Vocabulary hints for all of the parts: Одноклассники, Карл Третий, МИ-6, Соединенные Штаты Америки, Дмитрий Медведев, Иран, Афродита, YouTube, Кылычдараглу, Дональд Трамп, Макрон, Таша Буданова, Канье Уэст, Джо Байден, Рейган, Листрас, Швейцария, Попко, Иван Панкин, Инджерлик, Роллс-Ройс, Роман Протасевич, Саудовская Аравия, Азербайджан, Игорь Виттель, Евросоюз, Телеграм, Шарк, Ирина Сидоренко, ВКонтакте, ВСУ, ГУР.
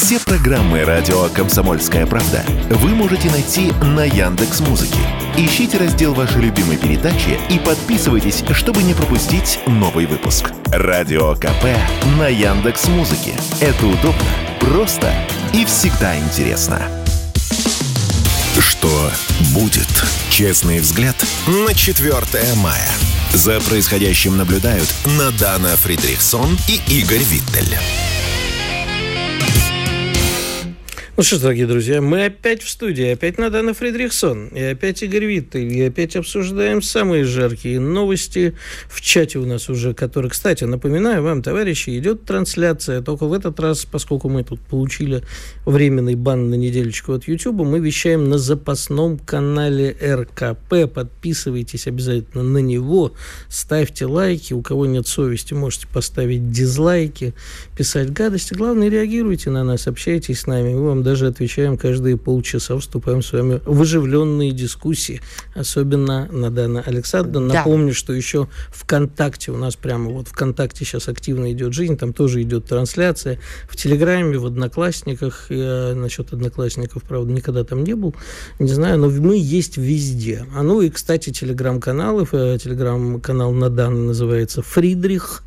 Все программы «Радио Комсомольская правда» вы можете найти на «Яндекс.Музыке». Ищите раздел вашей любимой передачи и подписывайтесь, чтобы не пропустить новый выпуск. «Радио КП» на «Яндекс.Музыке». Это удобно, просто и всегда интересно. Что будет? Честный взгляд на 4 мая. За происходящим наблюдают Надана Фридрихсон и Игорь Виттель. Ну что ж, дорогие друзья, мы опять в студии, опять Надана Фридрихсон, и опять Игорь Виттель, и опять обсуждаем самые жаркие новости в чате у нас уже, который, кстати, напоминаю вам, товарищи, идет трансляция, только в этот раз, поскольку мы тут получили временный бан на неделечку от YouTube, мы вещаем на запасном канале РКП, подписывайтесь обязательно на него, ставьте лайки, у кого нет совести, можете поставить дизлайки, писать гадости, главное, реагируйте на нас, общайтесь с нами, мы вам даже отвечаем каждые полчаса, вступаем с вами в оживленные дискуссии, особенно Надана Александровна. Напомню, что еще ВКонтакте у нас прямо вот ВКонтакте сейчас активно идет жизнь, там тоже идет трансляция. В Телеграме, в Одноклассниках, я насчет Одноклассников, правда, никогда там не был, не знаю, но мы есть везде. А ну и, кстати, телеграм-канал Наданы называется «Фридрих».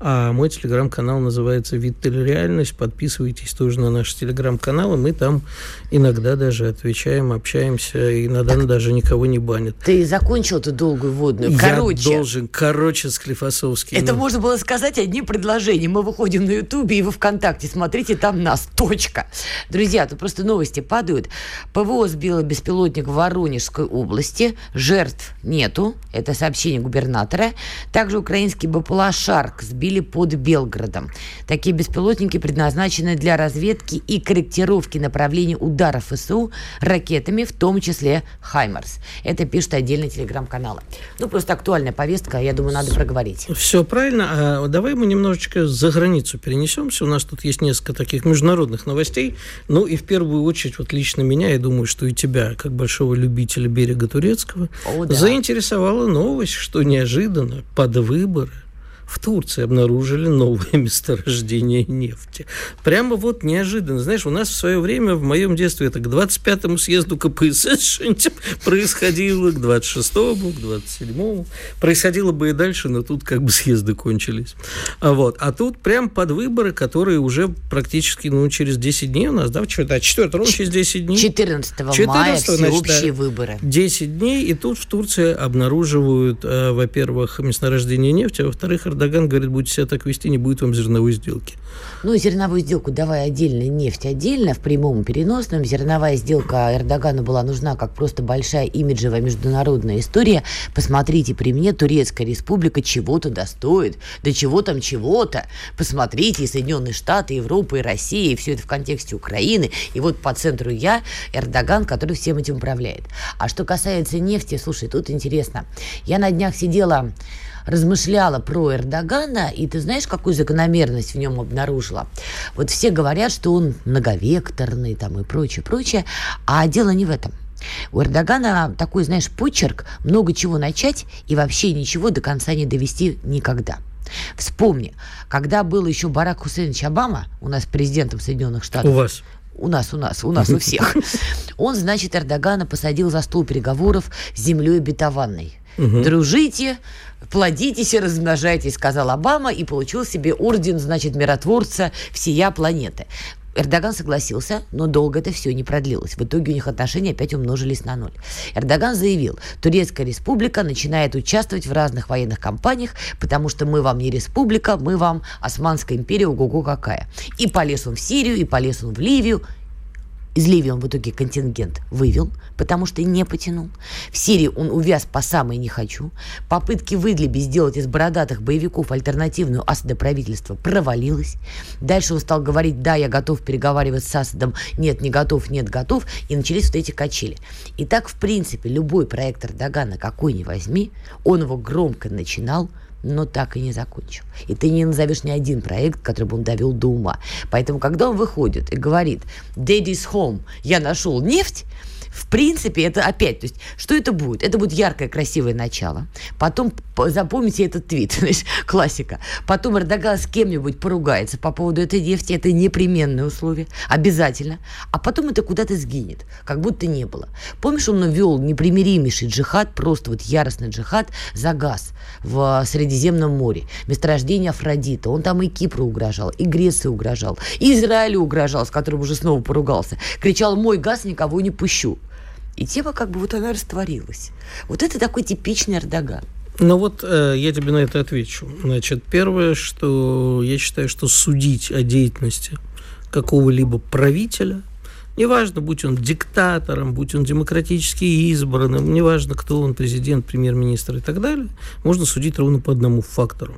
А мой телеграм-канал называется «Виттель Реальность». Подписывайтесь тоже на наш телеграм-канал, и мы там иногда даже отвечаем, общаемся, и иногда даже никого не банят. Ты закончил эту долгую вводную. Короче, Склифосовский. Это можно было сказать одним предложением. Мы выходим на Ютубе и во ВКонтакте. Смотрите там нас. Точка. Друзья, тут просто новости падают. ПВО сбило беспилотник в Воронежской области. Жертв нету. Это сообщение губернатора. Также украинский БПЛА «Шарк» сбили под Белгородом. Такие беспилотники предназначены для разведки и корректировки направлений ударов ВСУ ракетами, в том числе «Хаймарс». Это пишут отдельные телеграм-каналы. Ну, просто актуальная повестка, я думаю, надо проговорить. Все правильно. А давай мы немножечко за границу перенесемся. У нас тут есть несколько таких международных новостей. Ну, и в первую очередь, вот лично меня, я думаю, что и тебя, как большого любителя берега турецкого, заинтересовала новость, что неожиданно под выборы в Турции обнаружили новое месторождение нефти. Прямо вот неожиданно. Знаешь, у нас в свое время, в моем детстве, это к 25-му съезду КПСС что-нибудь происходило, к 26-му, к 27-му. Происходило бы и дальше, но тут как бы съезды кончились. Вот. А тут прям под выборы, которые уже практически через 10 дней у нас, да, через 10 дней. 14 мая всеобщие выборы. 10 дней, и тут в Турции обнаруживают, во-первых, месторождение нефти, а во-вторых, Эрдоган говорит, будете себя так вести, не будет вам зерновой сделки. Ну, зерновую сделку давай отдельно, нефть отдельно, в прямом и переносном. Зерновая сделка Эрдогану была нужна как просто большая имиджевая международная история. Посмотрите при мне, Турецкая республика чего-то достоит. Да чего там чего-то. Посмотрите, и Соединенные Штаты, Европа, и Россия, и все это в контексте Украины. И вот по центру я, Эрдоган, который всем этим управляет. А что касается нефти, слушай, тут интересно. Я на днях размышляла про Эрдогана, и ты знаешь, какую закономерность в нем обнаружила? Вот все говорят, что он многовекторный там и прочее, а дело не в этом. У Эрдогана такой, знаешь, почерк: много чего начать и вообще ничего до конца не довести никогда. Вспомни, когда был еще Барак Хусейнович Обама у нас президентом Соединенных Штатов. У нас, у всех. Он, значит, Эрдогана посадил за стол переговоров с землей обетованной. Дружите, плодитесь и размножайтесь, сказал Обама, и получил себе орден, значит, миротворца всея планеты. Эрдоган согласился, но долго это все не продлилось. В итоге у них отношения опять умножились на 0. Эрдоган заявил: Турецкая республика начинает участвовать в разных военных кампаниях, потому что мы вам не республика, мы вам Османская империя, ого-го какая. И полез он в Сирию, и полез он в Ливию. Из Ливии он в итоге контингент вывел, потому что не потянул. В Сирии он увяз по самой «не хочу». Попытки в Идлибе сделать из бородатых боевиков альтернативную Асаду правительство провалилось. Дальше он стал говорить: да, я готов переговаривать с Асадом, нет, не готов, нет, готов. И начались вот эти качели. И так, в принципе, любой проект Эрдогана, какой ни возьми, он его громко начинал, но так и не закончил. И ты не назовешь ни один проект, который бы он довел до ума. Поэтому, когда он выходит и говорит «Daddy's home», я нашел нефть, в принципе, это опять, то есть, что это будет? Это будет яркое, красивое начало. Потом, запомните этот твит, значит, классика. Потом Эрдоган с кем-нибудь поругается по поводу этой нефти, это непременное условие, обязательно. А потом это куда-то сгинет, как будто не было. Помнишь, он ввел непримиримейший джихад, просто вот яростный джихад за газ в Средиземном море, месторождение Афродита. Он там и Кипру угрожал, и Греции угрожал, и Израилю угрожал, с которым уже снова поругался. Кричал: «Мой газ, никого не пущу». И тема как бы вот она растворилась. Вот это такой типичный Эрдоган. Ну вот я тебе на это отвечу. Значит, первое, что я считаю, что судить о деятельности какого-либо правителя, неважно, будь он диктатором, будь он демократически избранным, неважно, кто он, президент, премьер-министр и так далее, можно судить ровно по одному фактору.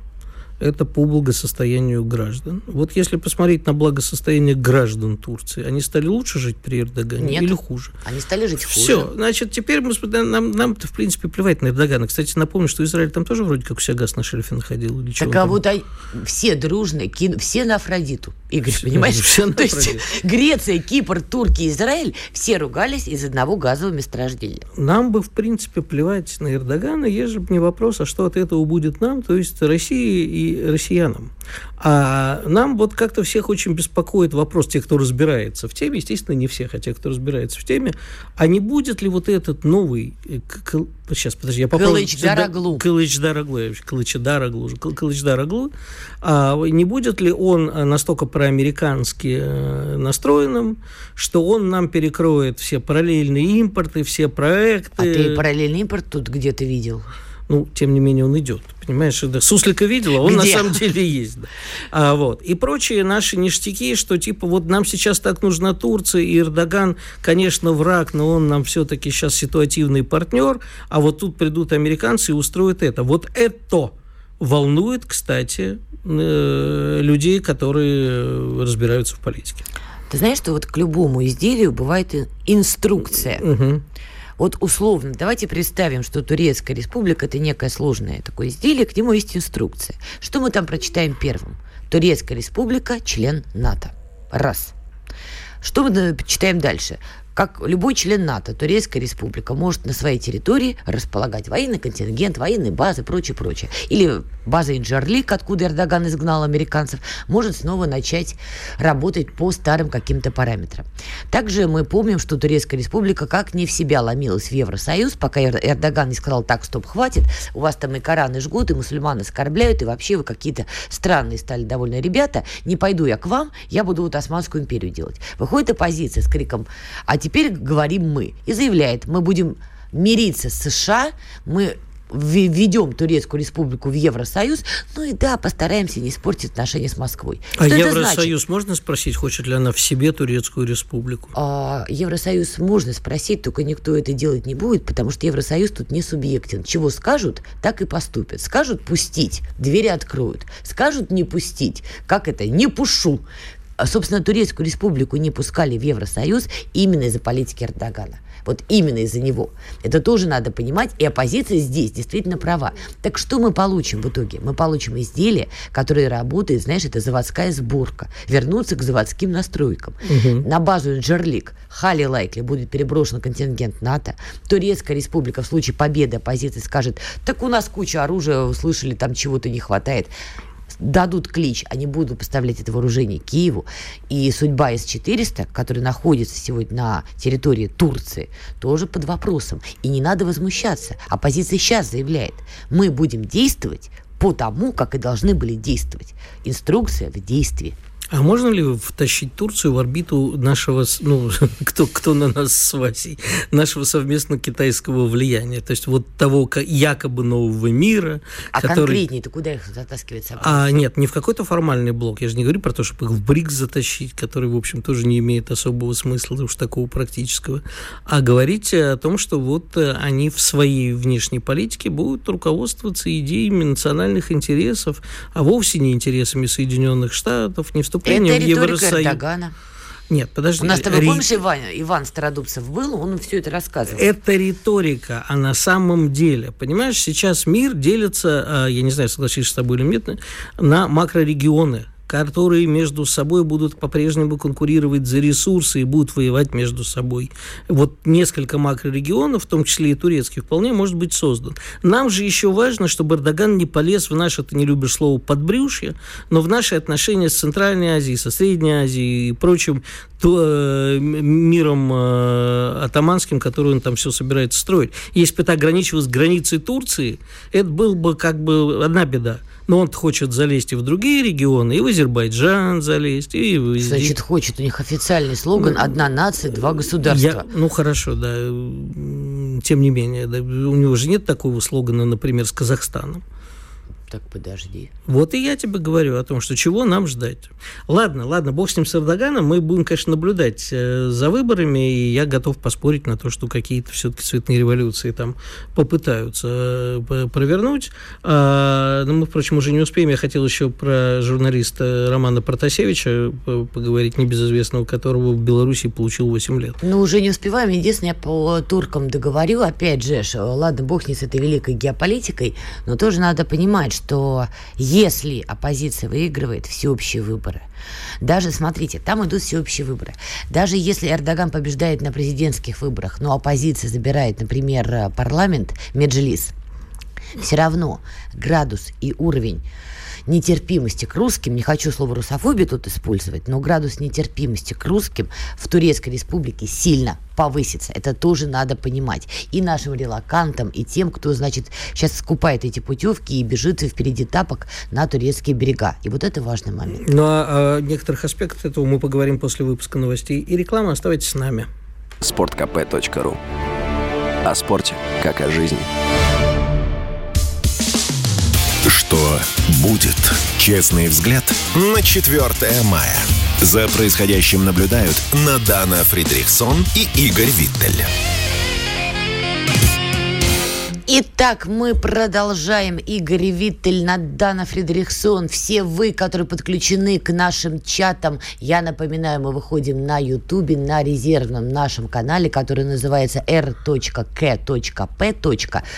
Это по благосостоянию граждан. Вот если посмотреть на благосостояние граждан Турции, они стали лучше жить при Эрдогане? Нет. Или хуже? Они стали жить хуже. Все. Значит, теперь мы, нам-то, в принципе, плевать на Эрдогана. Кстати, напомню, что Израиль там тоже вроде как у себя газ на шельфе находил. Или так, а вот все дружные, все на Афродиту, Игорь, все, понимаешь? Все на Афродиту. То есть Греция, Кипр, Турки, Израиль все ругались из одного газового месторождения. Нам бы, в принципе, плевать на Эрдогана, если бы не вопрос, а что от этого будет нам, то есть России и россиянам. А нам вот как-то всех очень беспокоит вопрос, тех, кто разбирается в теме, естественно, не всех, а тех, кто разбирается в теме, а не будет ли вот этот новый... Сейчас, подожди, я попал... Кылычдараглу. Не будет ли он настолько проамерикански настроенным, что он нам перекроет все параллельные импорты, все проекты... А ты параллельный импорт тут где-то видел? Ну, тем не менее, он идет. Понимаешь, Суслика видела, он на самом деле есть. Да. Вот. И прочие наши ништяки, что типа вот нам сейчас так нужна Турция, и Эрдоган, конечно, враг, но он нам все-таки сейчас ситуативный партнер, а вот тут придут американцы и устроят это. Вот это волнует, кстати, людей, которые разбираются в политике. Ты знаешь, что вот к любому изделию бывает инструкция. Угу. Вот условно, давайте представим, что Турецкая республика – это некое сложное такое изделие, к нему есть инструкция. Что мы там прочитаем первым? Турецкая республика – член НАТО. Раз. Что мы читаем дальше? Как любой член НАТО, Турецкая республика может на своей территории располагать военный контингент, военные базы, прочее. Или база Инджерлик, откуда Эрдоган изгнал американцев, может снова начать работать по старым каким-то параметрам. Также мы помним, что Турецкая республика как не в себя ломилась в Евросоюз, пока Эрдоган не сказал: так, стоп, хватит, у вас там и Кораны жгут, и мусульман оскорбляют, и вообще вы какие-то странные стали довольно ребята, не пойду я к вам, я буду вот Османскую империю делать. Выходит оппозиция с криком: а теперь говорим мы. И заявляет: мы будем мириться с США, мы введем Турецкую республику в Евросоюз, ну и да, постараемся не испортить отношения с Москвой. А что Евросоюз, можно спросить, хочет ли она в себе Турецкую республику? Евросоюз можно спросить, только никто это делать не будет, потому что Евросоюз тут не субъектен. Чего скажут, так и поступят. Скажут пустить, двери откроют. Скажут не пустить. Как это? Не пушу. Собственно, Турецкую республику не пускали в Евросоюз именно из-за политики Эрдогана. Вот именно из-за него. Это тоже надо понимать, и оппозиция здесь действительно права. Так что мы получим в итоге? Мы получим изделие, которое работает, знаешь, это заводская сборка. Вернуться к заводским настройкам. Угу. На базу Инджерлик highly likely будет переброшен контингент НАТО. Турецкая республика в случае победы оппозиции скажет: так у нас куча оружия, услышали, там чего-то не хватает. Дадут клич, они будут поставлять это вооружение Киеву. И судьба С-400, которая находится сегодня на территории Турции, тоже под вопросом. И не надо возмущаться. Оппозиция сейчас заявляет: мы будем действовать по тому, как и должны были действовать. Инструкция в действии. А можно ли втащить Турцию в орбиту нашего, ну, кто на нас с Васей, нашего совместного китайского влияния? То есть вот того якобы нового мира, который... конкретнее-то куда их затаскивать собраться? Нет, не в какой-то формальный блок. Я же не говорю про то, чтобы их в БРИКС затащить, который, в общем, тоже не имеет особого смысла, уж такого практического. А говорить о том, что вот они в своей внешней политике будут руководствоваться идеями национальных интересов, а вовсе не интересами Соединенных Штатов, не вступать. Это риторика Эрдогана. Нет, подожди. У нас с тобой, помнишь, Иван Стародубцев был, он все это рассказывал. Это риторика, а на самом деле, понимаешь, сейчас мир делится, я не знаю, согласишься с тобой или нет, на макрорегионы. которые между собой будут по-прежнему конкурировать за ресурсы и будут воевать между собой. Вот несколько макрорегионов, в том числе и турецкий, вполне может быть создан. Нам же еще важно, чтобы Эрдоган не полез в наше, ты не любишь слово, подбрюшье, но в наши отношения с Центральной Азией, со Средней Азией и прочим миром атаманским, который он там все собирается строить. Если бы это ограничивалось границей Турции, это был бы как бы одна беда. Но он хочет залезть и в другие регионы, и в Азербайджан залезть, и в... Значит, хочет. У них официальный слоган «Одна нация, два государства». Ну, хорошо, да. Тем не менее, да, у него же нет такого слогана, например, с Казахстаном. Так подожди. Вот и я тебе говорю о том, что чего нам ждать. Ладно, бог с ним, с Эрдоганом. Мы будем, конечно, наблюдать за выборами, и я готов поспорить на то, что какие-то все-таки цветные революции там попытаются провернуть. Но мы, впрочем, уже не успеем. Я хотел еще про журналиста Романа Протасевича поговорить, небезызвестного которого в Беларуси получил 8 лет. Ну, уже не успеваем. Единственное, я по туркам договорю. Опять же, ладно, бог с ней, с этой великой геополитикой, но тоже надо понимать, что если оппозиция выигрывает всеобщие выборы, даже, смотрите, там идут всеобщие выборы, даже если Эрдоган побеждает на президентских выборах, но оппозиция забирает, например, парламент, меджлис, все равно градус и уровень нетерпимости к русским, не хочу слово русофобия тут использовать, но градус нетерпимости к русским в Турецкой Республике сильно повысится. Это тоже надо понимать. И нашим релокантам, и тем, кто, значит, сейчас скупает эти путевки и бежит впереди тапок на турецкие берега. И вот это важный момент. Ну, а о некоторых аспектах этого мы поговорим после выпуска новостей и рекламы. Оставайтесь с нами. sportkp.ru. О спорте, как о жизни. Что будет? Честный взгляд на 4 мая. За происходящим наблюдают Надана Фридрихсон и Игорь Виттель. Итак, мы продолжаем. Игорь Виттель, Надана Фридрихсон. Все вы, которые подключены к нашим чатам. Я напоминаю, мы выходим на Ютубе, на резервном нашем канале, который называется r.k.p.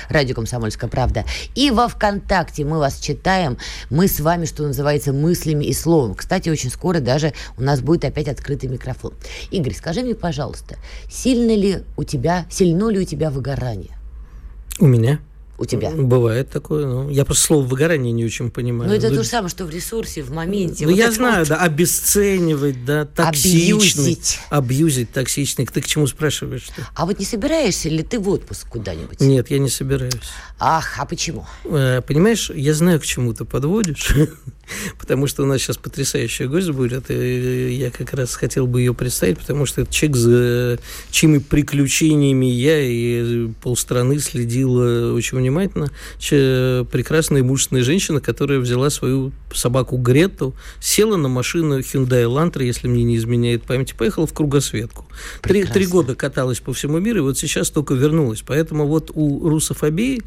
Радио Комсомольская правда. И во ВКонтакте мы вас читаем. Мы с вами, что называется, мыслями и словом. Кстати, очень скоро даже у нас будет опять открытый микрофон. Игорь, скажи мне, пожалуйста, сильно ли у тебя выгорание? У меня. У тебя? Бывает такое. Ну, я просто слово «выгорание» не очень понимаю. Ну, это то же самое, что в ресурсе, в моменте. Ну, вот я знаю, вот... да, обесценивать, да, токсичность. Абьюзить токсичность. Ты к чему спрашиваешь-то? А вот не собираешься ли ты в отпуск куда-нибудь? Нет, я не собираюсь. Ах, а почему? Понимаешь, я знаю, к чему ты подводишь, потому что у нас сейчас потрясающая гость будет, и я как раз хотел бы ее представить, потому что это человек, за чьими приключениями я и полстраны следила очень внимательно. Прекрасная и мужественная женщина, которая взяла свою собаку Грету, села на машину Hyundai Elantra, если мне не изменяет память, и поехала в кругосветку. Три года каталась по всему миру, и вот сейчас только вернулась. Поэтому вот у русофобии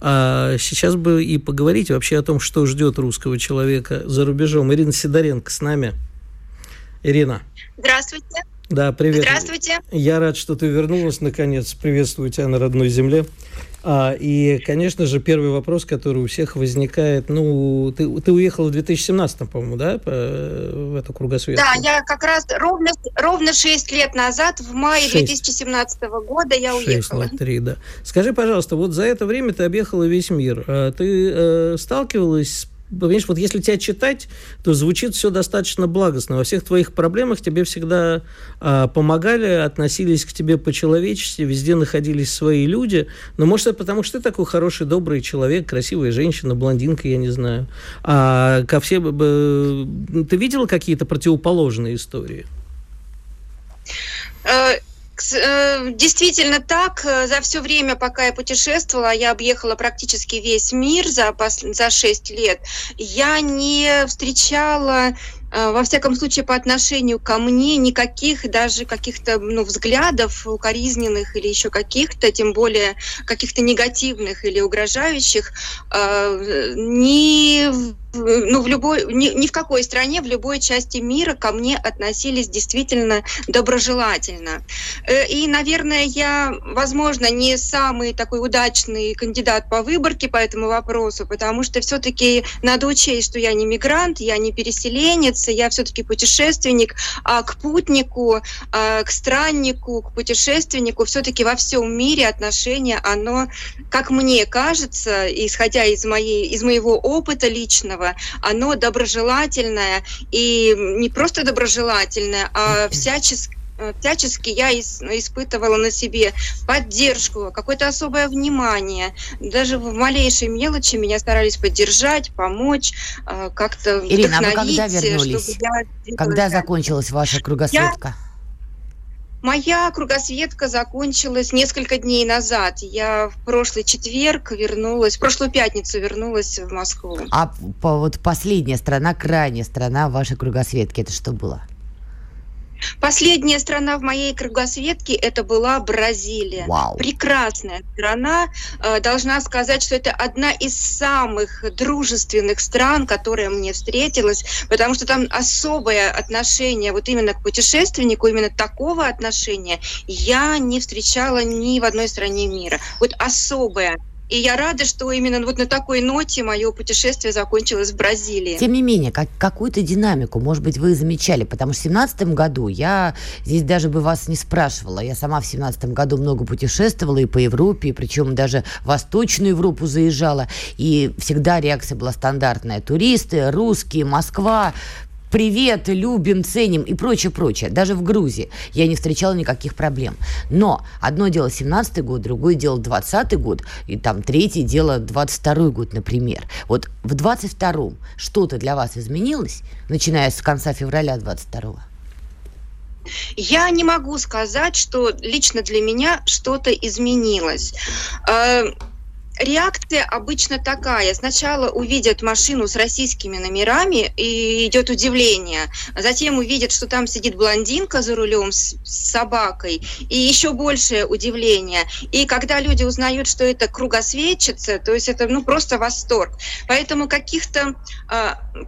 сейчас бы и поговорить вообще о том, что ждет русского человека за рубежом. Ирина Сидоренко с нами. Ирина. Здравствуйте. Да, привет. Здравствуйте. Я рад, что ты вернулась, наконец. Приветствую тебя на родной земле. И, конечно же, первый вопрос, который у всех возникает, ну, ты уехала в 2017, по-моему, да, в эту кругосветку? Да, я как раз ровно 6 лет назад, в мае 2017 года я уехала. 6/3, да. Скажи, пожалуйста, вот за это время ты объехала весь мир. Ты сталкивалась с... Понимаешь, вот если тебя читать, то звучит все достаточно благостно. Во всех твоих проблемах тебе всегда помогали, относились к тебе по-человечески, везде находились свои люди. Но, может, это потому, что ты такой хороший, добрый человек, красивая женщина, блондинка, я не знаю. Ты видела какие-то противоположные истории? Действительно так. За все время, пока я путешествовала, я объехала практически весь мир за 6 лет. Я не встречала, во всяком случае, по отношению ко мне никаких даже каких-то взглядов укоризненных или еще каких-то, тем более каких-то негативных или угрожающих, ни ну, ни в какой стране, в любой части мира ко мне относились действительно доброжелательно. И, наверное, я, возможно, не самый такой удачный кандидат по выборке по этому вопросу, потому что все-таки надо учесть, что я не мигрант, я не переселенец, я все-таки путешественник, а к путнику, к страннику, к путешественнику все-таки во всем мире отношение, оно, как мне кажется, исходя из моего опыта личного, оно доброжелательное, и не просто доброжелательное, а всячески я испытывала на себе поддержку, какое-то особое внимание. Даже в малейшей мелочи меня старались поддержать, помочь, как-то вдохновить. Ирина, а вы когда вернулись? Когда закончилась ваша кругосветка? Моя кругосветка закончилась несколько дней назад. Я в прошлый четверг вернулась, в прошлую пятницу вернулась в Москву. А вот последняя страна, крайняя страна вашей кругосветки, это что было? Последняя страна в моей кругосветке это была Бразилия. Вау. Прекрасная страна. Должна сказать, что это одна из самых дружественных стран, которая мне встретилась, потому что там особое отношение вот именно к путешественнику, именно такого отношения я не встречала ни в одной стране мира. Вот особое. И я рада, что именно вот на такой ноте мое путешествие закончилось в Бразилии. Тем не менее, какую-то динамику, может быть, вы замечали, потому что в 2017 году я здесь даже бы вас не спрашивала. Я сама в 2017 году много путешествовала и по Европе, и причем даже в Восточную Европу заезжала. И всегда реакция была стандартная. Туристы, русские, Москва, привет, любим, ценим и прочее-прочее. Даже в Грузии я не встречала никаких проблем. Но одно дело 17-й год, другое дело 20-й год, и там третье дело 22-й год, например. Вот в 22-м что-то для вас изменилось, начиная с конца февраля 22-го? Я не могу сказать, что лично для меня что-то изменилось. Реакция обычно такая. Сначала увидят машину с российскими номерами, и идет удивление. Затем увидят, что там сидит блондинка за рулем с собакой, и еще большее удивление. И когда люди узнают, что это кругосветчица, то есть это просто восторг. Поэтому каких-то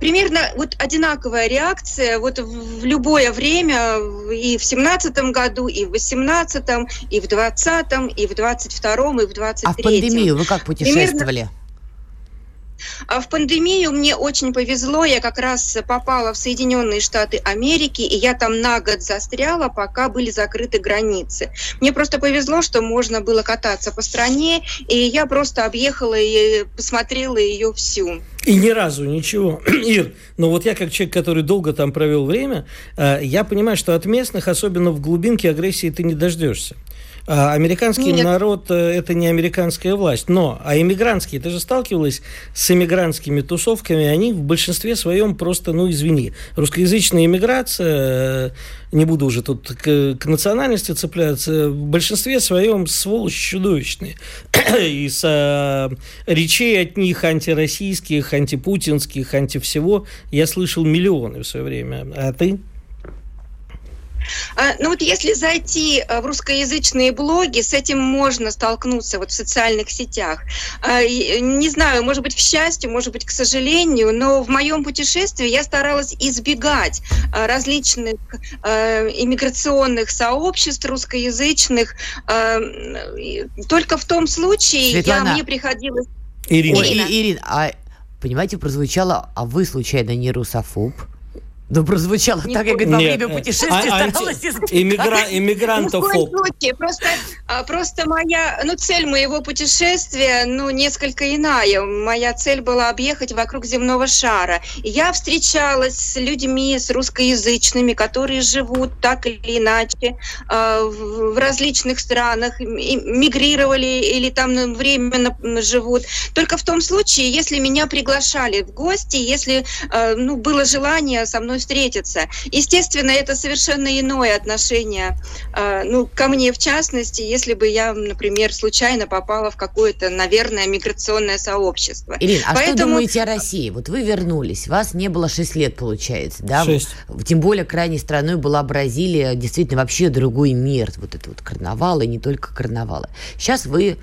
примерно вот одинаковая реакция вот в любое время и в 17-м году, и в 18-м, и в 20-м, и в 22-м, и в 23-м. А в пандемию вы как путешествовали? В пандемию мне очень повезло, я как раз попала в Соединенные Штаты Америки, и я там на год застряла, пока были закрыты границы. Мне просто повезло, что можно было кататься по стране, и я просто объехала и посмотрела ее всю. И ни разу ничего. Ир, но вот я как человек, который долго там провел время, я понимаю, что от местных, особенно в глубинке, агрессии ты не дождешься. Американский народ – это не американская власть. Но, а эмигрантские, ты же сталкивалась с эмигрантскими тусовками, они в большинстве своем просто, русскоязычная эмиграция, не буду уже тут к национальности цепляться, в большинстве своем сволочь чудовищные. И с речей от них антироссийских, антипутинских, антивсего я слышал миллионы в свое время. А ты? Ну вот если зайти в русскоязычные блоги, с этим можно столкнуться вот в социальных сетях. Не знаю, может быть, к счастью, может быть, к сожалению, но в моем путешествии я старалась избегать различных иммиграционных сообществ русскоязычных. Только в том случае мне приходилось... Ирина, понимаете, прозвучало, а вы, случайно, не русофоб? Да прозвучало не так, я говорю, во время путешествия старалась избегать. Эмигрантов. Просто моя, цель моего путешествия, несколько иная. Моя цель была объехать вокруг земного шара. Я встречалась с людьми, с русскоязычными, которые живут так или иначе в различных странах, мигрировали или там временно живут. Только в том случае, если меня приглашали в гости, если было желание со мной встретиться. Естественно, это совершенно иное отношение, ко мне в частности, если бы я, например, случайно попала в какое-то, наверное, миграционное сообщество. Ирина, поэтому... что думаете о России? Вот вы вернулись, вас не было 6 лет, получается, да? 6. Тем более, крайней страной была Бразилия, действительно, вообще другой мир. Вот это вот карнавалы, не только карнавалы. Сейчас вы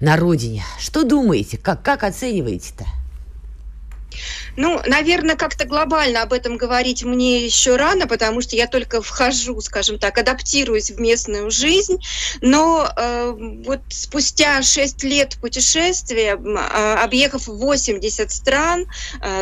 на родине. Что думаете? Как оцениваете-то? Ну, наверное, как-то глобально об этом говорить мне еще рано, потому что я только вхожу, скажем так, адаптируюсь в местную жизнь. Но вот спустя 6 лет путешествия, объехав 80 стран,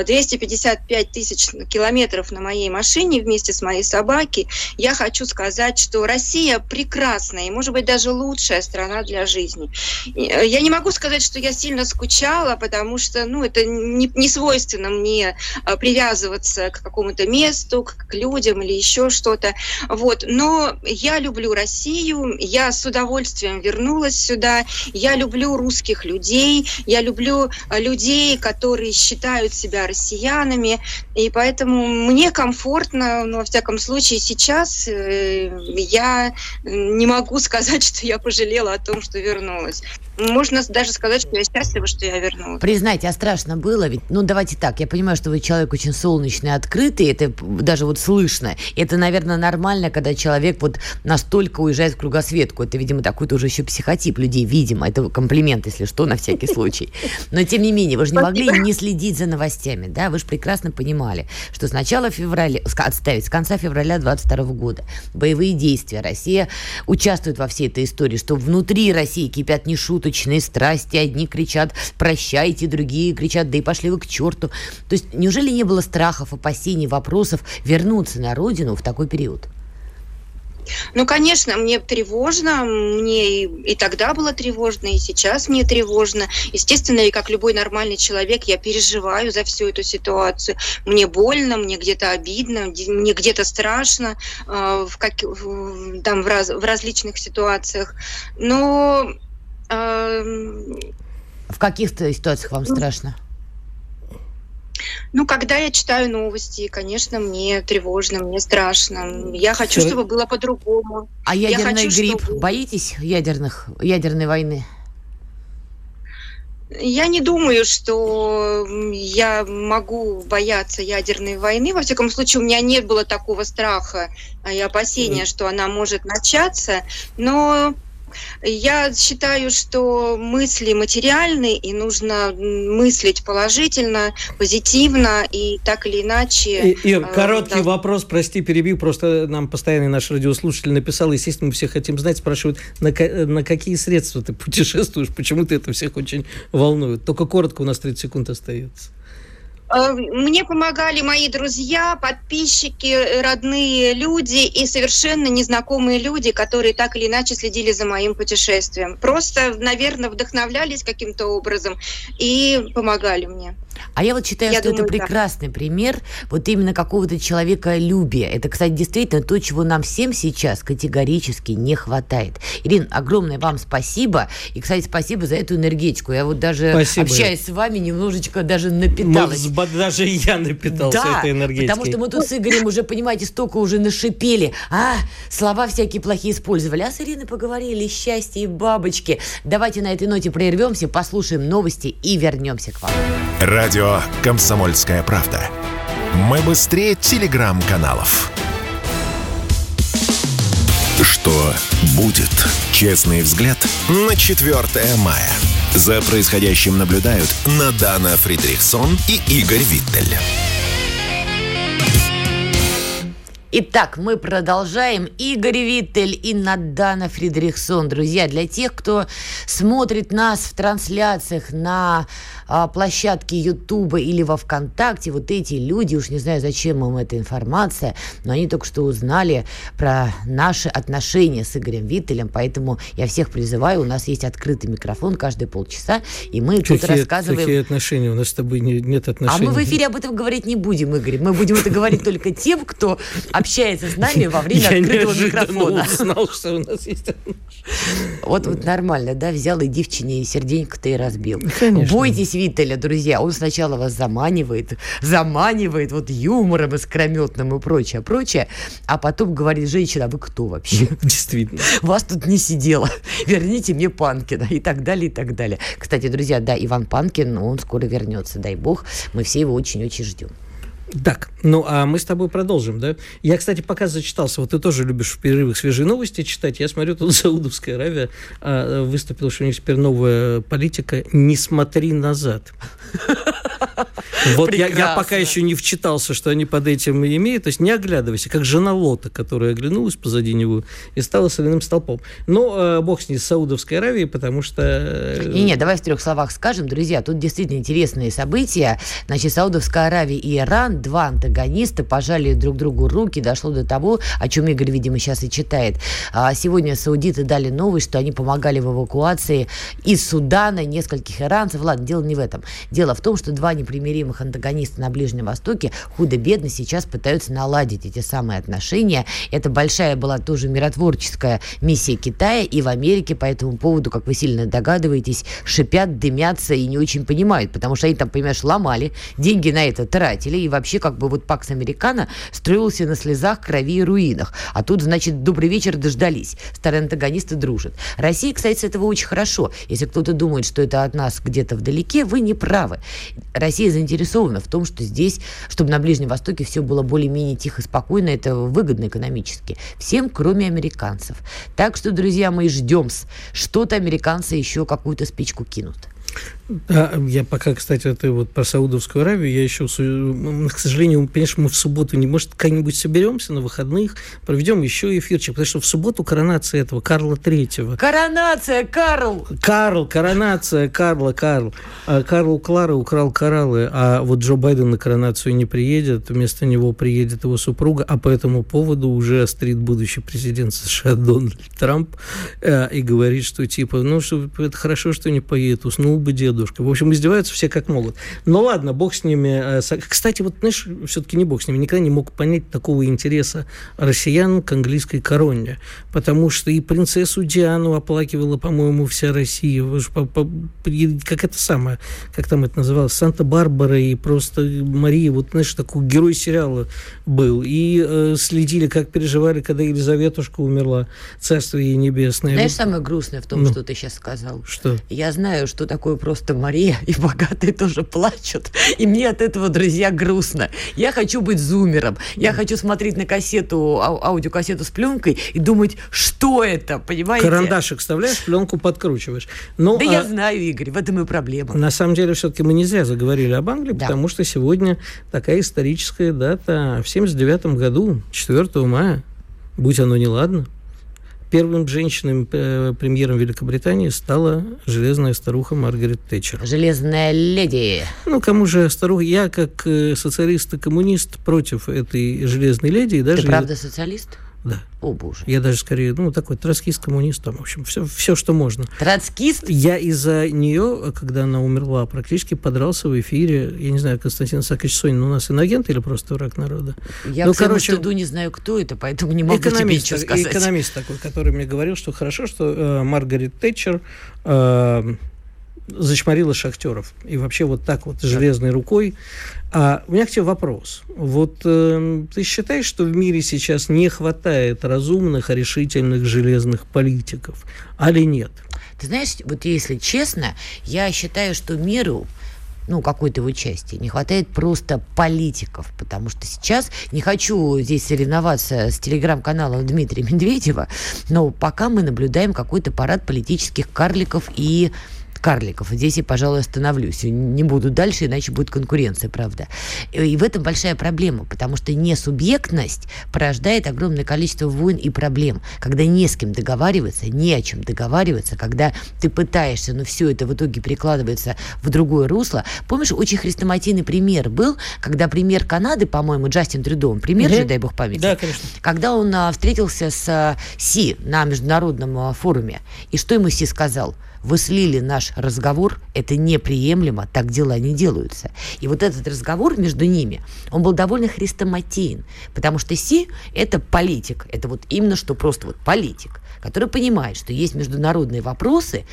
255 тысяч километров на моей машине вместе с моей собакой, я хочу сказать, что Россия прекрасная и, может быть, даже лучшая страна для жизни. Я не могу сказать, что я сильно скучала, потому что, ну, это не свойственно мне привязываться к какому-то месту, к людям или еще что-то. Вот. Но я люблю Россию, я с удовольствием вернулась сюда, я люблю русских людей, я люблю людей, которые считают себя россиянами, и поэтому мне комфортно, ну, во всяком случае, сейчас я не могу сказать, что я пожалела о том, что вернулась. Можно даже сказать, что я счастлива, что я вернулась. Признайте, а страшно было ведь? Ну, давайте так, я понимаю, что вы человек очень солнечный, открытый, это даже вот слышно. Это, наверное, нормально, когда человек вот настолько уезжает в кругосветку. Это, видимо, такой-то уже еще психотип людей, видимо. Это комплимент, если что, на всякий случай. Но, тем не менее, вы же не могли не следить за новостями, да? Вы же прекрасно понимали, что с начала февраля, отставить, с конца февраля 22 года боевые действия. Россия участвует во всей этой истории, что внутри России кипят нешуточные страсти. Одни кричат «прощайте», другие кричат «да и пошли вы к черту». То есть неужели не было страхов, опасений, вопросов вернуться на родину в такой период? Ну, конечно, мне тревожно, мне и тогда было тревожно, и сейчас мне тревожно. Естественно, и как любой нормальный человек, я переживаю за всю эту ситуацию. Мне больно, мне где-то обидно, мне где-то страшно в различных ситуациях. Но... В каких-то ситуациях вам страшно? Ну, когда я читаю новости, конечно, мне тревожно, мне страшно. Я хочу, чтобы было по-другому. А ядерный грипп? Боитесь ядерной войны? Я не думаю, что я могу бояться ядерной войны. Во всяком случае, у меня не было такого страха и опасения, что она может начаться. Но... Я считаю, что мысли материальны, и нужно мыслить положительно, позитивно, и так или иначе... Ир, короткий вопрос, прости, перебью, просто нам постоянный наш радиослушатель написал, естественно, мы все хотим знать, спрашивают, на какие средства ты путешествуешь, почему-то это всех очень волнует. Только коротко, у нас 30 секунд остается. Мне помогали мои друзья, подписчики, родные люди и совершенно незнакомые люди, которые так или иначе следили за моим путешествием. Просто, наверное, вдохновлялись каким-то образом и помогали мне. А я вот считаю, что думаю, это прекрасный пример вот именно какого-то человеколюбия. Это, кстати, действительно то, чего нам всем сейчас категорически не хватает. Ирина, огромное вам спасибо. И, кстати, спасибо за эту энергетику. Я вот даже, общаясь с вами, немножечко даже напиталась. Даже я напитался этой энергетикой. Потому что мы тут с Игорем уже, понимаете, столько уже нашипели. Слова всякие плохие использовали. А с Ириной поговорили, счастье и бабочки. Давайте на этой ноте прервемся, послушаем новости и вернемся к вам. Радио «Комсомольская правда». Мы быстрее телеграм-каналов. Что будет? Честный взгляд на 4 мая. За происходящим наблюдают Надана Фридрихсон и Игорь Виттель. Итак, мы продолжаем. Игорь Виттель и Надана Фридрихсон. Друзья, для тех, кто смотрит нас в трансляциях на площадке Ютуба или во ВКонтакте, вот эти люди, уж не знаю, зачем им эта информация, но они только что узнали про наши отношения с Игорем Виттелем, поэтому я всех призываю, у нас есть открытый микрофон каждые полчаса, и мы тут рассказываем... Какие отношения? У нас с тобой нет отношений. А мы в эфире об этом говорить не будем, Игорь. Мы будем это говорить только тем, кто... общается с нами во время открытого микрофона. Я знал, что у нас есть. Вот нормально, да, взял и девчине серденько-то и разбил. Конечно. Бойтесь Виттеля, друзья. Он сначала вас заманивает вот юмором искрометным и прочее, а потом говорит: женщина, вы кто вообще? Действительно. Вас тут не сидело. Верните мне Панкина и так далее, и так далее. Кстати, друзья, да, Иван Панкин, он скоро вернется, дай бог. Мы все его очень-очень ждем. Так, ну а мы с тобой продолжим, да? Я, кстати, пока зачитался, вот ты тоже любишь в перерывах свежие новости читать. Я смотрю, тут Саудовская Аравия выступила, что у них теперь новая политика «Не смотри назад». Вот я пока еще не вчитался, что они под этим имеют. То есть не оглядывайся, как жена Лота, которая оглянулась позади него и стала соляным столпом. Но бог с ней, с Саудовской Аравией, потому что... Нет, давай в трех словах скажем, друзья. Тут действительно интересные события. Значит, Саудовская Аравия и Иран, два антагониста, пожали друг другу руки. Дошло до того, о чем Игорь, видимо, сейчас и читает. Сегодня саудиты дали новость, что они помогали в эвакуации из Судана нескольких иранцев. Ладно, дело не в этом. Дело в том, что два непримиримых антагониста на Ближнем Востоке худо-бедно сейчас пытаются наладить эти самые отношения. Это большая была тоже миротворческая миссия Китая, и в Америке по этому поводу, как вы сильно догадываетесь, шипят, дымятся и не очень понимают, потому что они там, понимаешь, ломали, деньги на это тратили, и вообще как бы вот Пакс Американо строился на слезах, крови и руинах. А тут, значит, добрый вечер, дождались. Старые антагонисты дружат. Россия, кстати, с этого очень хорошо. Если кто-то думает, что это от нас где-то вдалеке, вы не правы. Россия заинтересована в том, что здесь, чтобы на Ближнем Востоке все было более-менее тихо, спокойно, это выгодно экономически. Всем, кроме американцев. Так что, друзья мои, ждем-с. Что-то американцы еще какую-то спичку кинут. Я пока, кстати, это вот про Саудовскую Аравию, я еще, к сожалению, конечно, мы в субботу не, может, как-нибудь соберемся на выходных, проведем еще эфирчик, потому что в субботу коронация этого Карла Третьего. Коронация, Карл! Карл, коронация, Карл. Карл Клара украл кораллы, а вот Джо Байден на коронацию не приедет, вместо него приедет его супруга, а по этому поводу уже острит будущий президент США Дональд Трамп и говорит, что типа, ну, что это хорошо, что не поедет, уснул бы дедушка. В общем, издеваются все как могут. Но ладно, бог с ними. Кстати, вот, знаешь, все-таки не бог с ними. Никогда не мог понять такого интереса россиян к английской короне. Потому что и принцессу Диану оплакивала, по-моему, вся Россия. Как это самое, как там это называлось, Санта-Барбара и просто Мария. Вот, знаешь, такой герой сериала был. И следили, как переживали, когда Елизаветушка умерла. Царство ей небесное. Знаешь, самое грустное в том, что ты сейчас сказал? Что? Я знаю, что такое просто Мария, и богатые тоже плачут. И мне от этого, друзья, грустно. Я хочу быть зумером. Я хочу смотреть на кассету, аудиокассету с пленкой и думать, что это, понимаете? Карандашик вставляешь, пленку подкручиваешь. Но, да я знаю, Игорь, в этом и проблема. На самом деле, все-таки мы не зря заговорили об Англии, да, потому что сегодня такая историческая дата. В 79 году, 4 мая, будь оно неладно, первым женщиной премьером Великобритании стала железная старуха Маргарет Тэтчер. Железная леди. Ну, кому же старуха? Я, как социалист и коммунист, против этой железной леди. И даже ты правда социалист? Да. О, боже. Я даже скорее, ну, такой троцкист, коммунист, там, в общем, все, что можно. Троцкист? Я из-за нее, когда она умерла, практически подрался в эфире, я не знаю, Константин Сакович Сонин у нас иноагент или просто враг народа? Я, к стыду, не знаю, кто это, поэтому не могу тебе ничего сказать. Экономист такой, который мне говорил, что хорошо, что Маргарет Тэтчер... зачморила шахтеров. И вообще вот так вот, железной рукой. У меня к тебе вопрос. Вот ты считаешь, что в мире сейчас не хватает разумных, решительных железных политиков? Али нет? Ты знаешь, вот если честно, я считаю, что миру, ну, какой-то его части, не хватает просто политиков, потому что сейчас не хочу здесь соревноваться с телеграм-каналом Дмитрия Медведева, но пока мы наблюдаем какой-то парад политических карликов. Здесь я, пожалуй, остановлюсь. Не буду дальше, иначе будет конкуренция, правда. И в этом большая проблема, потому что несубъектность порождает огромное количество войн и проблем, когда не с кем договариваться, не о чем договариваться, когда ты пытаешься, но все это в итоге перекладывается в другое русло. Помнишь, очень хрестоматийный пример был, когда премьер Канады, по-моему, Джастин Трюдо, премьер же, дай бог памяти, да, конечно, когда он встретился с Си на международном форуме. И что ему Си сказал? Вы слили наш разговор, это неприемлемо, так дела не делаются. И вот этот разговор между ними, он был довольно хрестоматиен, потому что Си – это политик, это вот именно что просто вот политик, который понимает, что есть международные вопросы,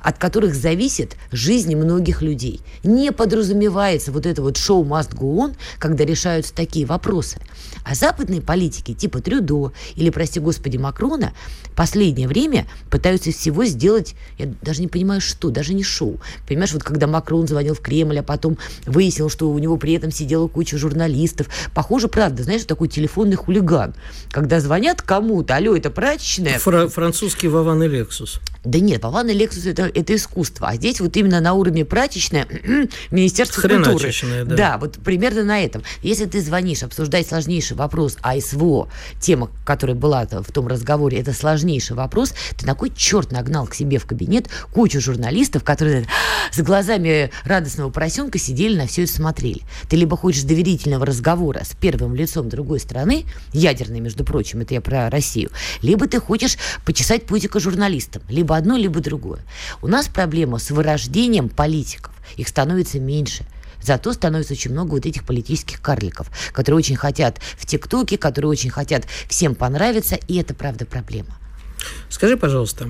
от которых зависит жизнь многих людей. Не подразумевается вот это вот шоу must go on, когда решаются такие вопросы. А западные политики типа Трюдо или, прости господи, Макрона последнее время пытаются всего сделать, я даже не понимаю что, даже не шоу. Понимаешь, вот когда Макрон звонил в Кремль, а потом выяснил, что у него при этом сидела куча журналистов. Похоже, правда, знаешь, такой телефонный хулиган. Когда звонят кому-то, алло, это прачечная. Французский Вован и Лексус. Да нет, Паван и Лексус это искусство. А здесь вот именно на уровне прачечное Министерство культуры. Да. Да, вот примерно на этом. Если ты звонишь обсуждать сложнейший вопрос о СВО, тема, которая была в том разговоре, это сложнейший вопрос, ты на кой черт нагнал к себе в кабинет кучу журналистов, которые с глазами радостного поросенка сидели на все это смотрели. Ты либо хочешь доверительного разговора с первым лицом другой страны, ядерной, между прочим, это я про Россию, либо ты хочешь почесать пузико журналистам, либо одно, либо другое. У нас проблема с вырождением политиков. Их становится меньше. Зато становится очень много вот этих политических карликов, которые очень хотят в ТикТоке, которые очень хотят всем понравиться, и это, правда, проблема. Скажи, пожалуйста,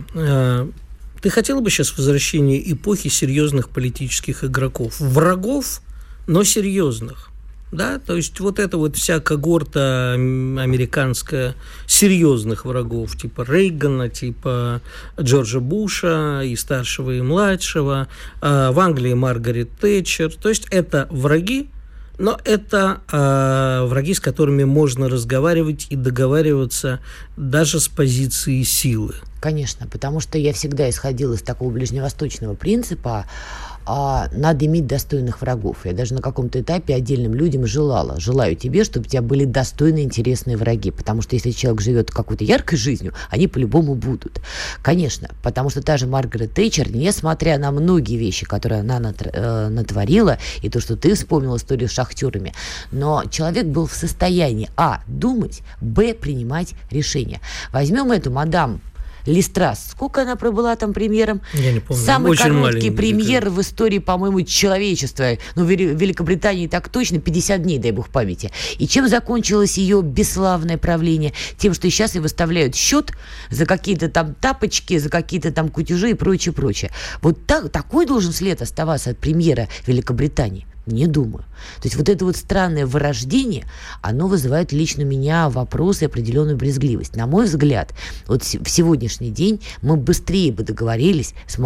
ты хотела бы сейчас возвращения эпохи серьезных политических игроков? Врагов, но серьезных. Да? То есть вот эта вот вся когорта американская серьезных врагов, типа Рейгана, типа Джорджа Буша, и старшего, и младшего, в Англии Маргарет Тэтчер. То есть это враги, но это враги, с которыми можно разговаривать и договариваться даже с позиции силы. Конечно, потому что я всегда исходила из такого ближневосточного принципа, надо иметь достойных врагов. Я даже на каком-то этапе отдельным людям желаю тебе, чтобы у тебя были достойные, интересные враги, потому что если человек живет какой-то яркой жизнью, они по-любому будут. Конечно, потому что та же Маргарет Тэтчер, несмотря на многие вещи, которые она натворила, и то, что ты вспомнила историю с шахтерами, но человек был в состоянии, думать, принимать решения. Возьмем эту мадам Листрас. Сколько она пробыла там премьером? Я не помню. Самый очень короткий премьер в истории, по-моему, человечества. Ну, в Великобритании так точно, 50 дней, дай бог памяти. И чем закончилось ее бесславное правление? Тем, что сейчас ей выставляют счет за какие-то там тапочки, за какие-то там кутежи и прочее, прочее. Вот такой должен след оставаться от премьера Великобритании. Не думаю. То есть вот это вот странное вырождение, оно вызывает лично у меня вопросы и определенную брезгливость. На мой взгляд, вот в сегодняшний день мы быстрее бы договорились с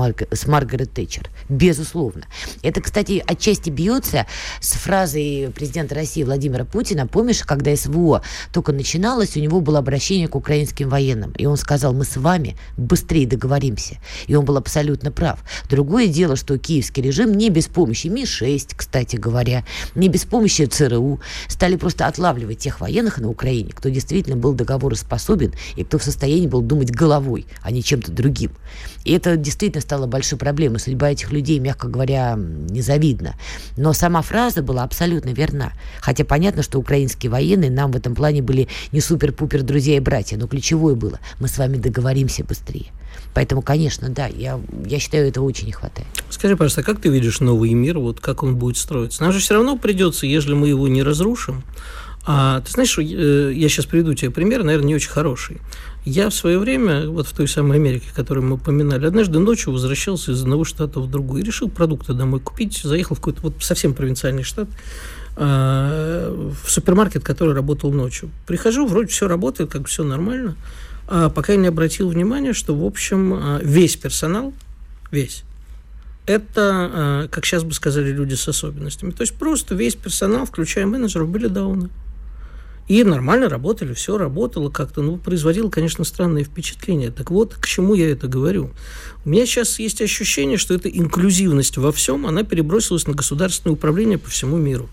Маргарет Тэтчер. Безусловно. Это, кстати, отчасти бьется с фразой президента России Владимира Путина. Помнишь, когда СВО только начиналось, у него было обращение к украинским военным. И он сказал, мы с вами быстрее договоримся. И он был абсолютно прав. Другое дело, что киевский режим не без помощи МИ-6, кстати, говоря, не без помощи ЦРУ, стали просто отлавливать тех военных на Украине, кто действительно был договороспособен и кто в состоянии был думать головой, а не чем-то другим. И это действительно стало большой проблемой. Судьба этих людей, мягко говоря, незавидна. Но сама фраза была абсолютно верна. Хотя понятно, что украинские военные нам в этом плане были не супер-пупер друзья и братья, но ключевое было. Мы с вами договоримся быстрее. Поэтому, конечно, да, я считаю, этого очень не хватает. Скажи, пожалуйста, как ты видишь новый мир, вот как он будет строиться? Нам же все равно придется, если мы его не разрушим. Ты знаешь, я сейчас приведу тебе пример, наверное, не очень хороший. Я в свое время, вот в той самой Америке, которую мы упоминали, однажды ночью возвращался из одного штата в другой и решил продукты домой купить. Заехал в какой-то вот совсем провинциальный штат, в супермаркет, который работал ночью. Прихожу, вроде все работает, как бы все нормально. Пока я не обратил внимания, что, в общем, весь персонал, это, как сейчас бы сказали, люди с особенностями. То есть просто весь персонал, включая менеджеров, были дауны. И нормально работали, все работало как-то. Ну, производило, конечно, странное впечатление. Так вот, к чему я это говорю. У меня сейчас есть ощущение, что эта инклюзивность во всем, она перебросилась на государственное управление по всему миру.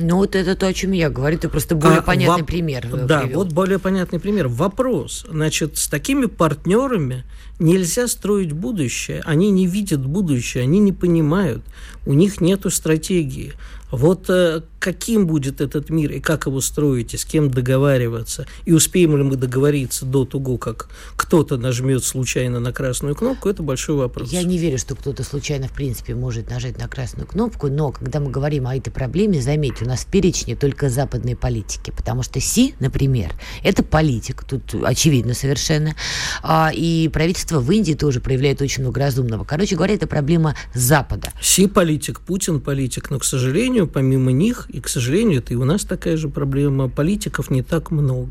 Ну, вот это то, о чем я говорю, это просто более понятный пример. Да, привел. Вот более понятный пример. Вопрос. Значит, с такими партнерами нельзя строить будущее. Они не видят будущее, они не понимают. У них нету стратегии. Вот каким будет этот мир, и как его строить, и с кем договариваться, и успеем ли мы договориться до того, как кто-то нажмет случайно на красную кнопку, это большой вопрос. Я не верю, что кто-то случайно, в принципе, может нажать на красную кнопку, но когда мы говорим о этой проблеме, заметьте, у нас в перечне только западные политики, потому что Си, например, это политик, тут очевидно совершенно, и правительство в Индии тоже проявляет очень много разумного. Короче говоря, это проблема Запада. Си политик, Путин политик, но, к сожалению, помимо них, и, к сожалению, это и у нас такая же проблема, политиков не так много.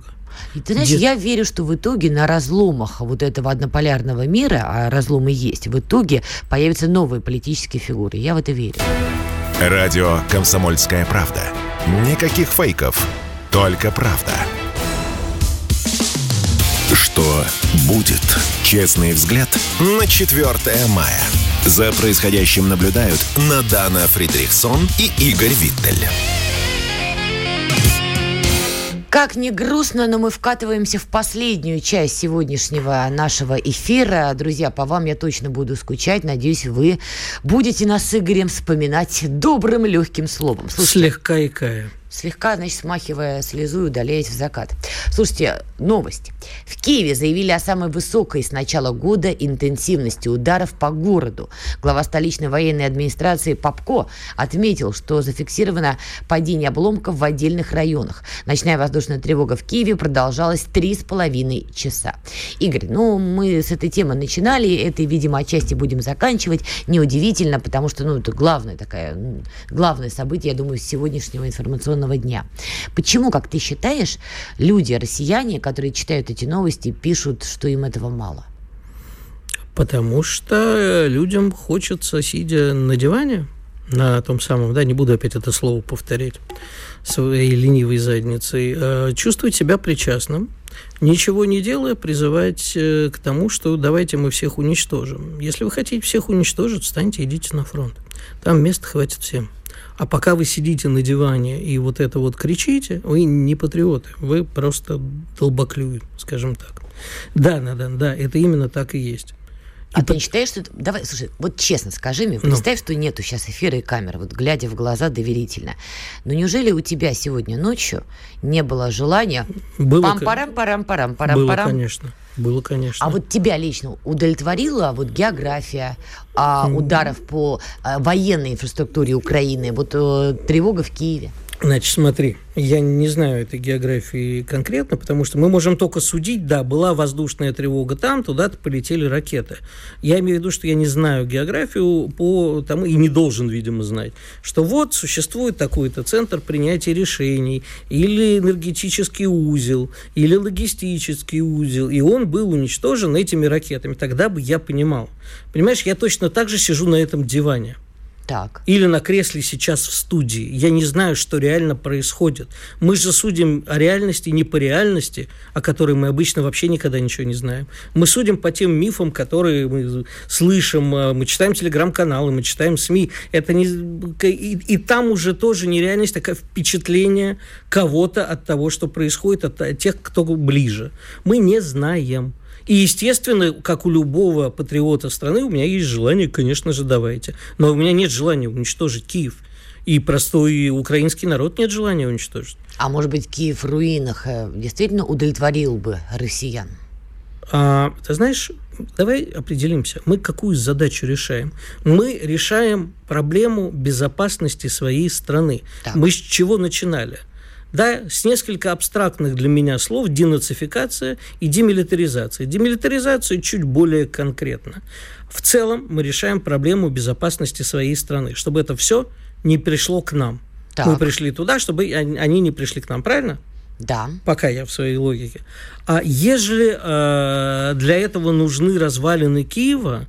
И ты знаешь, я верю, что в итоге на разломах вот этого однополярного мира, а разломы есть, в итоге появятся новые политические фигуры. Я в это верю. Радио «Комсомольская правда». Никаких фейков, только правда. что будет. Честный взгляд на 4 мая. За происходящим наблюдают Надана Фридрихсон и Игорь Виттель. Как ни грустно, но мы вкатываемся в последнюю часть сегодняшнего нашего эфира. Друзья, по вам я точно буду скучать. Надеюсь, вы будете нас с Игорем вспоминать добрым легким словом. Слушайте, слегка икая. Слегка, значит, смахивая слезу и удаляясь в закат. Слушайте, новость. В Киеве заявили о самой высокой с начала года интенсивности ударов по городу. Глава столичной военной администрации Попко отметил, что зафиксировано падение обломков в отдельных районах. Ночная воздушная тревога в Киеве продолжалась 3,5 часа. Игорь, мы с этой темы начинали, это, видимо, отчасти будем заканчивать. Неудивительно, потому что, это главное событие, я думаю, сегодняшнего информационного дня. Почему, как ты считаешь, люди, россияне, которые читают эти новости, пишут, что им этого мало? Потому что людям хочется, сидя на диване, на том самом, не буду опять это слово повторять, своей ленивой задницей, чувствовать себя причастным, ничего не делая, призывать к тому, что давайте мы всех уничтожим. Если вы хотите всех уничтожить, встаньте, идите на фронт. Там места хватит всем. А пока вы сидите на диване и кричите, вы не патриоты, вы просто долбоклюют, скажем так. Да, Надан, да, это именно так и есть. А ты не считаешь, что... Давай, слушай, честно скажи мне, представь, что нету сейчас эфира и камеры, глядя в глаза доверительно. Но неужели у тебя сегодня ночью не было желания... Было, конечно. Было, конечно. А тебя лично удовлетворила география ударов по военной инфраструктуре Украины, тревога в Киеве? Значит, смотри, я не знаю этой географии конкретно, потому что мы можем только судить, была воздушная тревога там, туда-то полетели ракеты. Я имею в виду, что я не знаю географию по тому, и не должен, видимо, знать, что существует такой-то центр принятия решений, или энергетический узел, или логистический узел, и он был уничтожен этими ракетами. Тогда бы я понимал. Понимаешь, я точно так же сижу на этом диване. Так. Или на кресле сейчас в студии. Я не знаю, что реально происходит. Мы же судим о реальности не по реальности, о которой мы обычно вообще никогда ничего не знаем. Мы судим по тем мифам, которые мы слышим. Мы читаем телеграм-каналы, мы читаем СМИ. Это не... И там уже тоже нереальность, такое впечатление кого-то от того, что происходит, от тех, кто ближе. Мы не знаем. И, естественно, как у любого патриота страны, у меня есть желание, конечно же, давайте. Но у меня нет желания уничтожить Киев. И простой украинский народ нет желания уничтожить. А может быть, Киев в руинах действительно удовлетворил бы россиян? Ты знаешь, давай определимся. Мы какую задачу решаем? Мы решаем проблему безопасности своей страны. Так. Мы с чего начинали? С несколько абстрактных для меня слов: денацификация и демилитаризация. Демилитаризацию чуть более конкретно. В целом мы решаем проблему безопасности своей страны, чтобы это все не пришло к нам. Так. Мы пришли туда, чтобы они не пришли к нам, правильно? Да. Пока я в своей логике. А ежели для этого нужны развалины Киева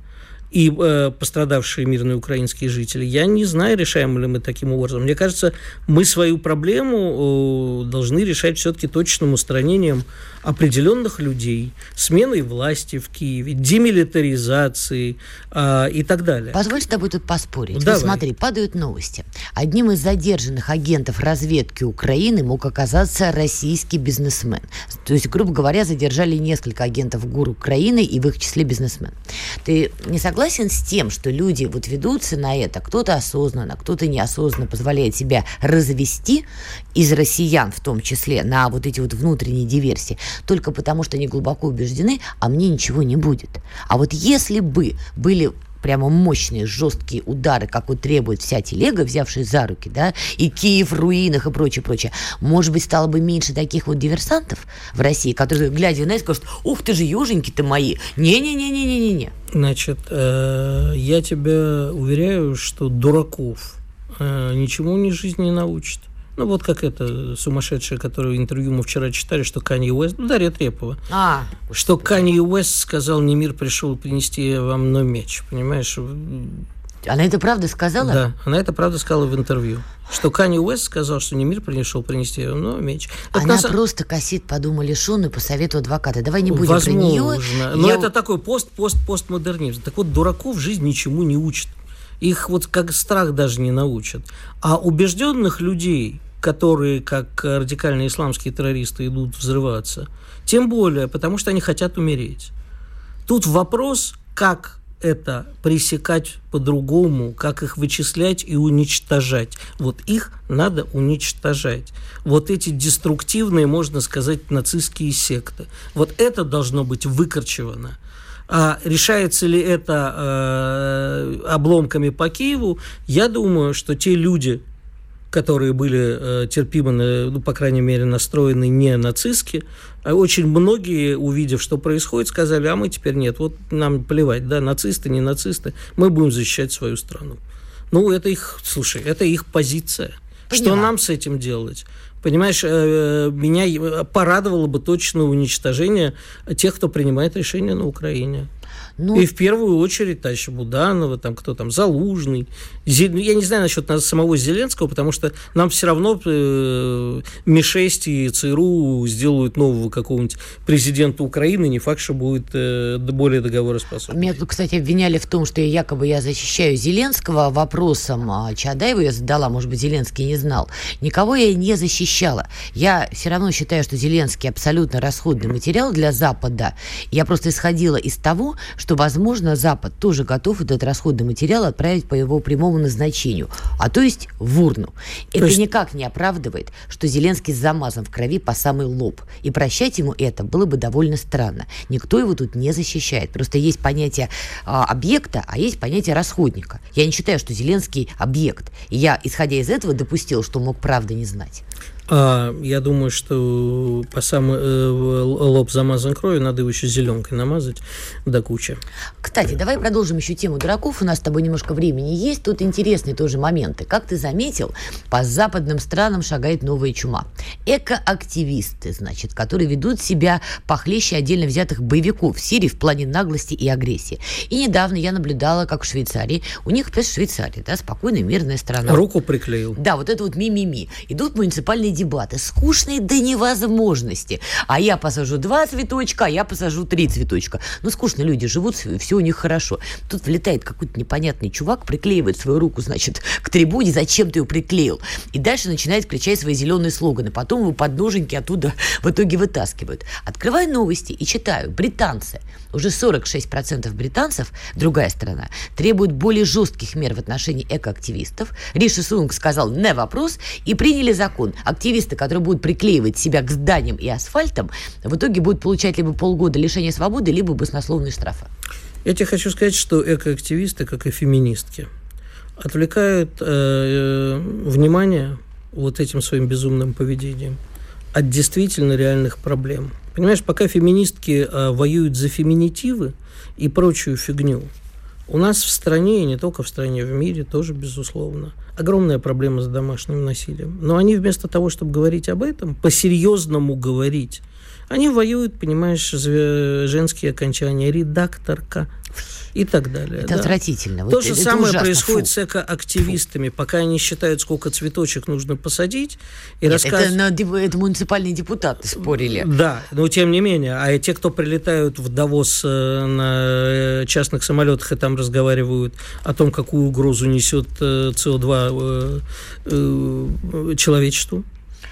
и пострадавшие мирные украинские жители, я не знаю, решаем ли мы таким образом. Мне кажется, мы свою проблему должны решать все-таки точным устранением определенных людей, сменой власти в Киеве, демилитаризацией и так далее. Позволь с тобой тут поспорить. Вот смотри, падают новости. Одним из задержанных агентов разведки Украины мог оказаться российский бизнесмен. То есть, грубо говоря, задержали несколько агентов ГУР Украины, и в их числе бизнесмен. Ты не согласен с тем, что люди ведутся на это, кто-то осознанно, кто-то неосознанно позволяет себя развести, из россиян в том числе, на эти внутренние диверсии, только потому, что они глубоко убеждены, а мне ничего не будет. А если бы были прямо мощные, жесткие удары, как требует вся телега, взявшая за руки, и Киев в руинах, и прочее, может быть, стало бы меньше таких диверсантов в России, которые, глядя на это, скажут: ух ты же, еженьки-то мои, не-не-не-не-не-не. Значит, я тебя уверяю, что дураков ничему ни жизнь не научит. Как это сумасшедшее, которое интервью мы вчера читали, что Канье Уэст... Дарья Трепова. Что Канье Уэст сказал: не мир пришел принести вам, но меч. Понимаешь? Она это правда сказала? Да, она это правда сказала в интервью. Что Канье Уэст сказал, что не мир пришел принести, но меч. Так она просто косит, подумали, Шон, и по совету адвоката. Давай не будем про нее. Возможно. Но это такой постмодернизм. Так вот, дураков жизнь ничему не учит. Их вот как страх даже не научат. А убежденных людей, которые, как радикальные исламские террористы, идут взрываться, тем более, потому что они хотят умереть. Тут вопрос, как это пресекать по-другому, как их вычислять и уничтожать. Вот их надо уничтожать. Вот эти деструктивные, можно сказать, нацистские секты. Вот это должно быть выкорчевано. А решается ли это обломками по Киеву? Я думаю, что те люди, которые были терпимо, ну, по крайней мере, настроены не нацистски, очень многие, увидев, что происходит, сказали, а мы теперь нет, вот нам плевать, да, нацисты, не нацисты, мы будем защищать свою страну. Ну, это их, слушай, это их позиция. Поняла. Что нам с этим делать? Понимаешь, меня порадовало бы точно уничтожение тех, кто принимает решения на Украине. Ну... И в первую очередь Таща Буданова, там, кто там, Залужный. Я не знаю насчет самого Зеленского, потому что нам все равно МИ-6 и ЦРУ сделают нового какого-нибудь президента Украины. Не факт, что будет более договороспособен. Меня тут, кстати, обвиняли в том, что я якобы защищаю Зеленского вопросом Чадаеву. Я задала, может быть, Зеленский не знал. Никого я не защищала. Я все равно считаю, что Зеленский абсолютно расходный материал для Запада. Я просто исходила из того, что, возможно, Запад тоже готов этот расходный материал отправить по его прямому назначению, а то есть в урну. Это никак не оправдывает, что Зеленский замазан в крови по самый лоб. И прощать ему это было бы довольно странно. Никто его тут не защищает. Просто есть понятие объекта, а есть понятие расходника. Я не считаю, что Зеленский объект. И я, исходя из этого, допустил, что мог правды не знать. Я думаю, что по самый лоб замазан кровью, надо его еще зеленкой намазать до кучи. Кстати, давай продолжим еще тему дураков. У нас с тобой немножко времени есть. Тут интересные тоже моменты. Как ты заметил, по западным странам шагает новая чума. Экоактивисты, значит, которые ведут себя похлеще отдельно взятых боевиков в Сирии в плане наглости и агрессии. И недавно я наблюдала, как в Швейцарии, у них, конечно, Швейцария, да, спокойная, мирная страна. Руку приклеил. Да, вот это вот ми-ми-ми. Идут муниципальные дебаты, скучные до невозможности. А я посажу 2 цветочка, а я посажу 3 цветочка. Ну, скучно люди живут, все у них хорошо. Тут влетает какой-то непонятный чувак, приклеивает свою руку, значит, к трибуне, зачем ты ее приклеил? И дальше начинает кричать свои зеленые слоганы. Потом его подноженьки оттуда в итоге вытаскивают. Открываю новости и читаю. Британцы. Уже 46% британцев, другая страна, требуют более жестких мер в отношении экоактивистов. Риши Сунг сказал «не вопрос» и приняли закон. Активисты, которые будут приклеивать себя к зданиям и асфальтам, в итоге будут получать либо полгода лишения свободы, либо баснословные штрафы. Я тебе хочу сказать, что экоактивисты, как и феминистки, отвлекают внимание вот этим своим безумным поведением от действительно реальных проблем. Понимаешь, пока феминистки воюют за феминитивы и прочую фигню, у нас в стране, и не только в стране, в мире тоже, безусловно, огромная проблема с домашним насилием. Но они вместо того, чтобы говорить об этом, по-серьезному говорить, они воюют, понимаешь, женские окончания, редакторка и так далее. Это да? Отвратительно. То же самое ужасно. Происходит с экоактивистами, пока они считают, сколько цветочек нужно посадить. И нет, это муниципальные депутаты спорили. Да, но тем не менее. А те, кто прилетают в Давос на частных самолетах и там разговаривают о том, какую угрозу несет СО2 человечеству,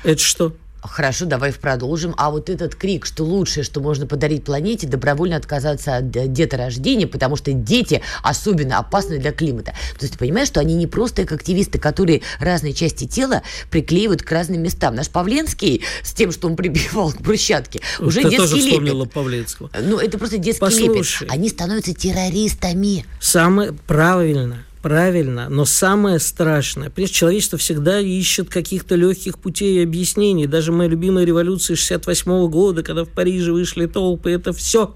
это что? Хорошо, давай продолжим. А вот этот крик, что лучшее, что можно подарить планете, добровольно отказаться от деторождения, потому что дети особенно опасны для климата. То есть ты понимаешь, что они не просто экоактивисты, которые разные части тела приклеивают к разным местам. Наш Павленский с тем, что он прибивал к брусчатке, уже детский лепет. Ты тоже вспомнила Павленского. Ну, это просто детский лепет. Они становятся террористами. Самое правильное. Правильно, но самое страшное, прежде человечество всегда ищет каких-то легких путей и объяснений. Даже моя любимая революция 68 года, когда в Париже вышли толпы, это все.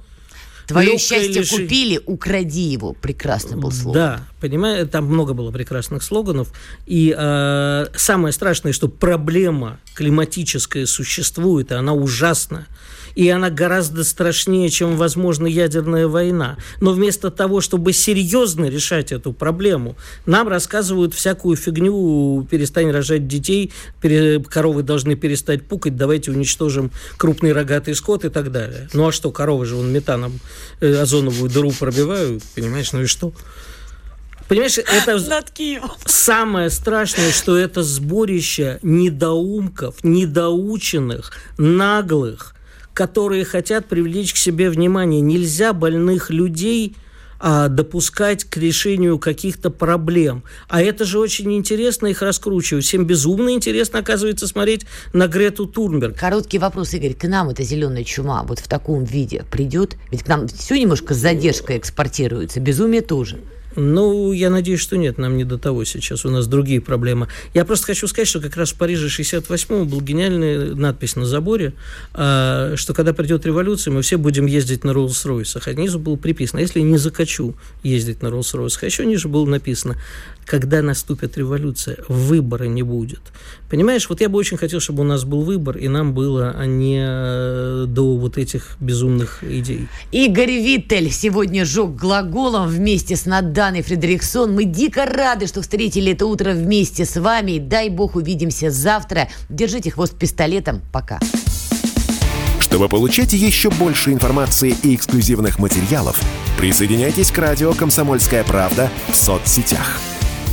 Твое счастье купили, укради его. Прекрасный был слоган. Да, понимаю, там много было прекрасных слоганов. И самое страшное, что проблема климатическая существует, и она ужасна. и она гораздо страшнее, чем, возможно, ядерная война. Но вместо того, чтобы серьезно решать эту проблему, нам рассказывают всякую фигню: перестань рожать детей, коровы должны перестать пукать, давайте уничтожим крупный рогатый скот и так далее. Ну а что, коровы же метаном озоновую дыру пробивают, понимаешь, ну и что? Понимаешь, это самое страшное, что это сборище недоумков, недоученных, наглых, которые хотят привлечь к себе внимание. Нельзя больных людей допускать к решению каких-то проблем. А это же очень интересно их раскручивать. Всем безумно интересно, оказывается, смотреть на Грету Тунберг. Короткий вопрос, Игорь. К нам эта зеленая чума вот в таком виде придет? Ведь к нам все немножко с задержкой экспортируется. Безумие тоже. Ну, я надеюсь, что нет, нам не до того сейчас, у нас другие проблемы. Я просто хочу сказать, что как раз в Париже 68-го была гениальная надпись на заборе, что когда придет революция, мы все будем ездить на Роллс-Ройсах. А ниже было приписано, если не захочу ездить на Роллс-Ройсах, а еще ниже было написано, когда наступит революция, выбора не будет. Понимаешь, вот я бы очень хотел, чтобы у нас был выбор, и нам было, а не до вот этих безумных идей. Игорь Виттель сегодня жег глаголом вместе с Наданой Фридрихсон. Мы дико рады, что встретили это утро вместе с вами. Дай бог, увидимся завтра. Держите хвост пистолетом. Пока. Чтобы получать еще больше информации и эксклюзивных материалов, присоединяйтесь к радио «Комсомольская правда» в соцсетях.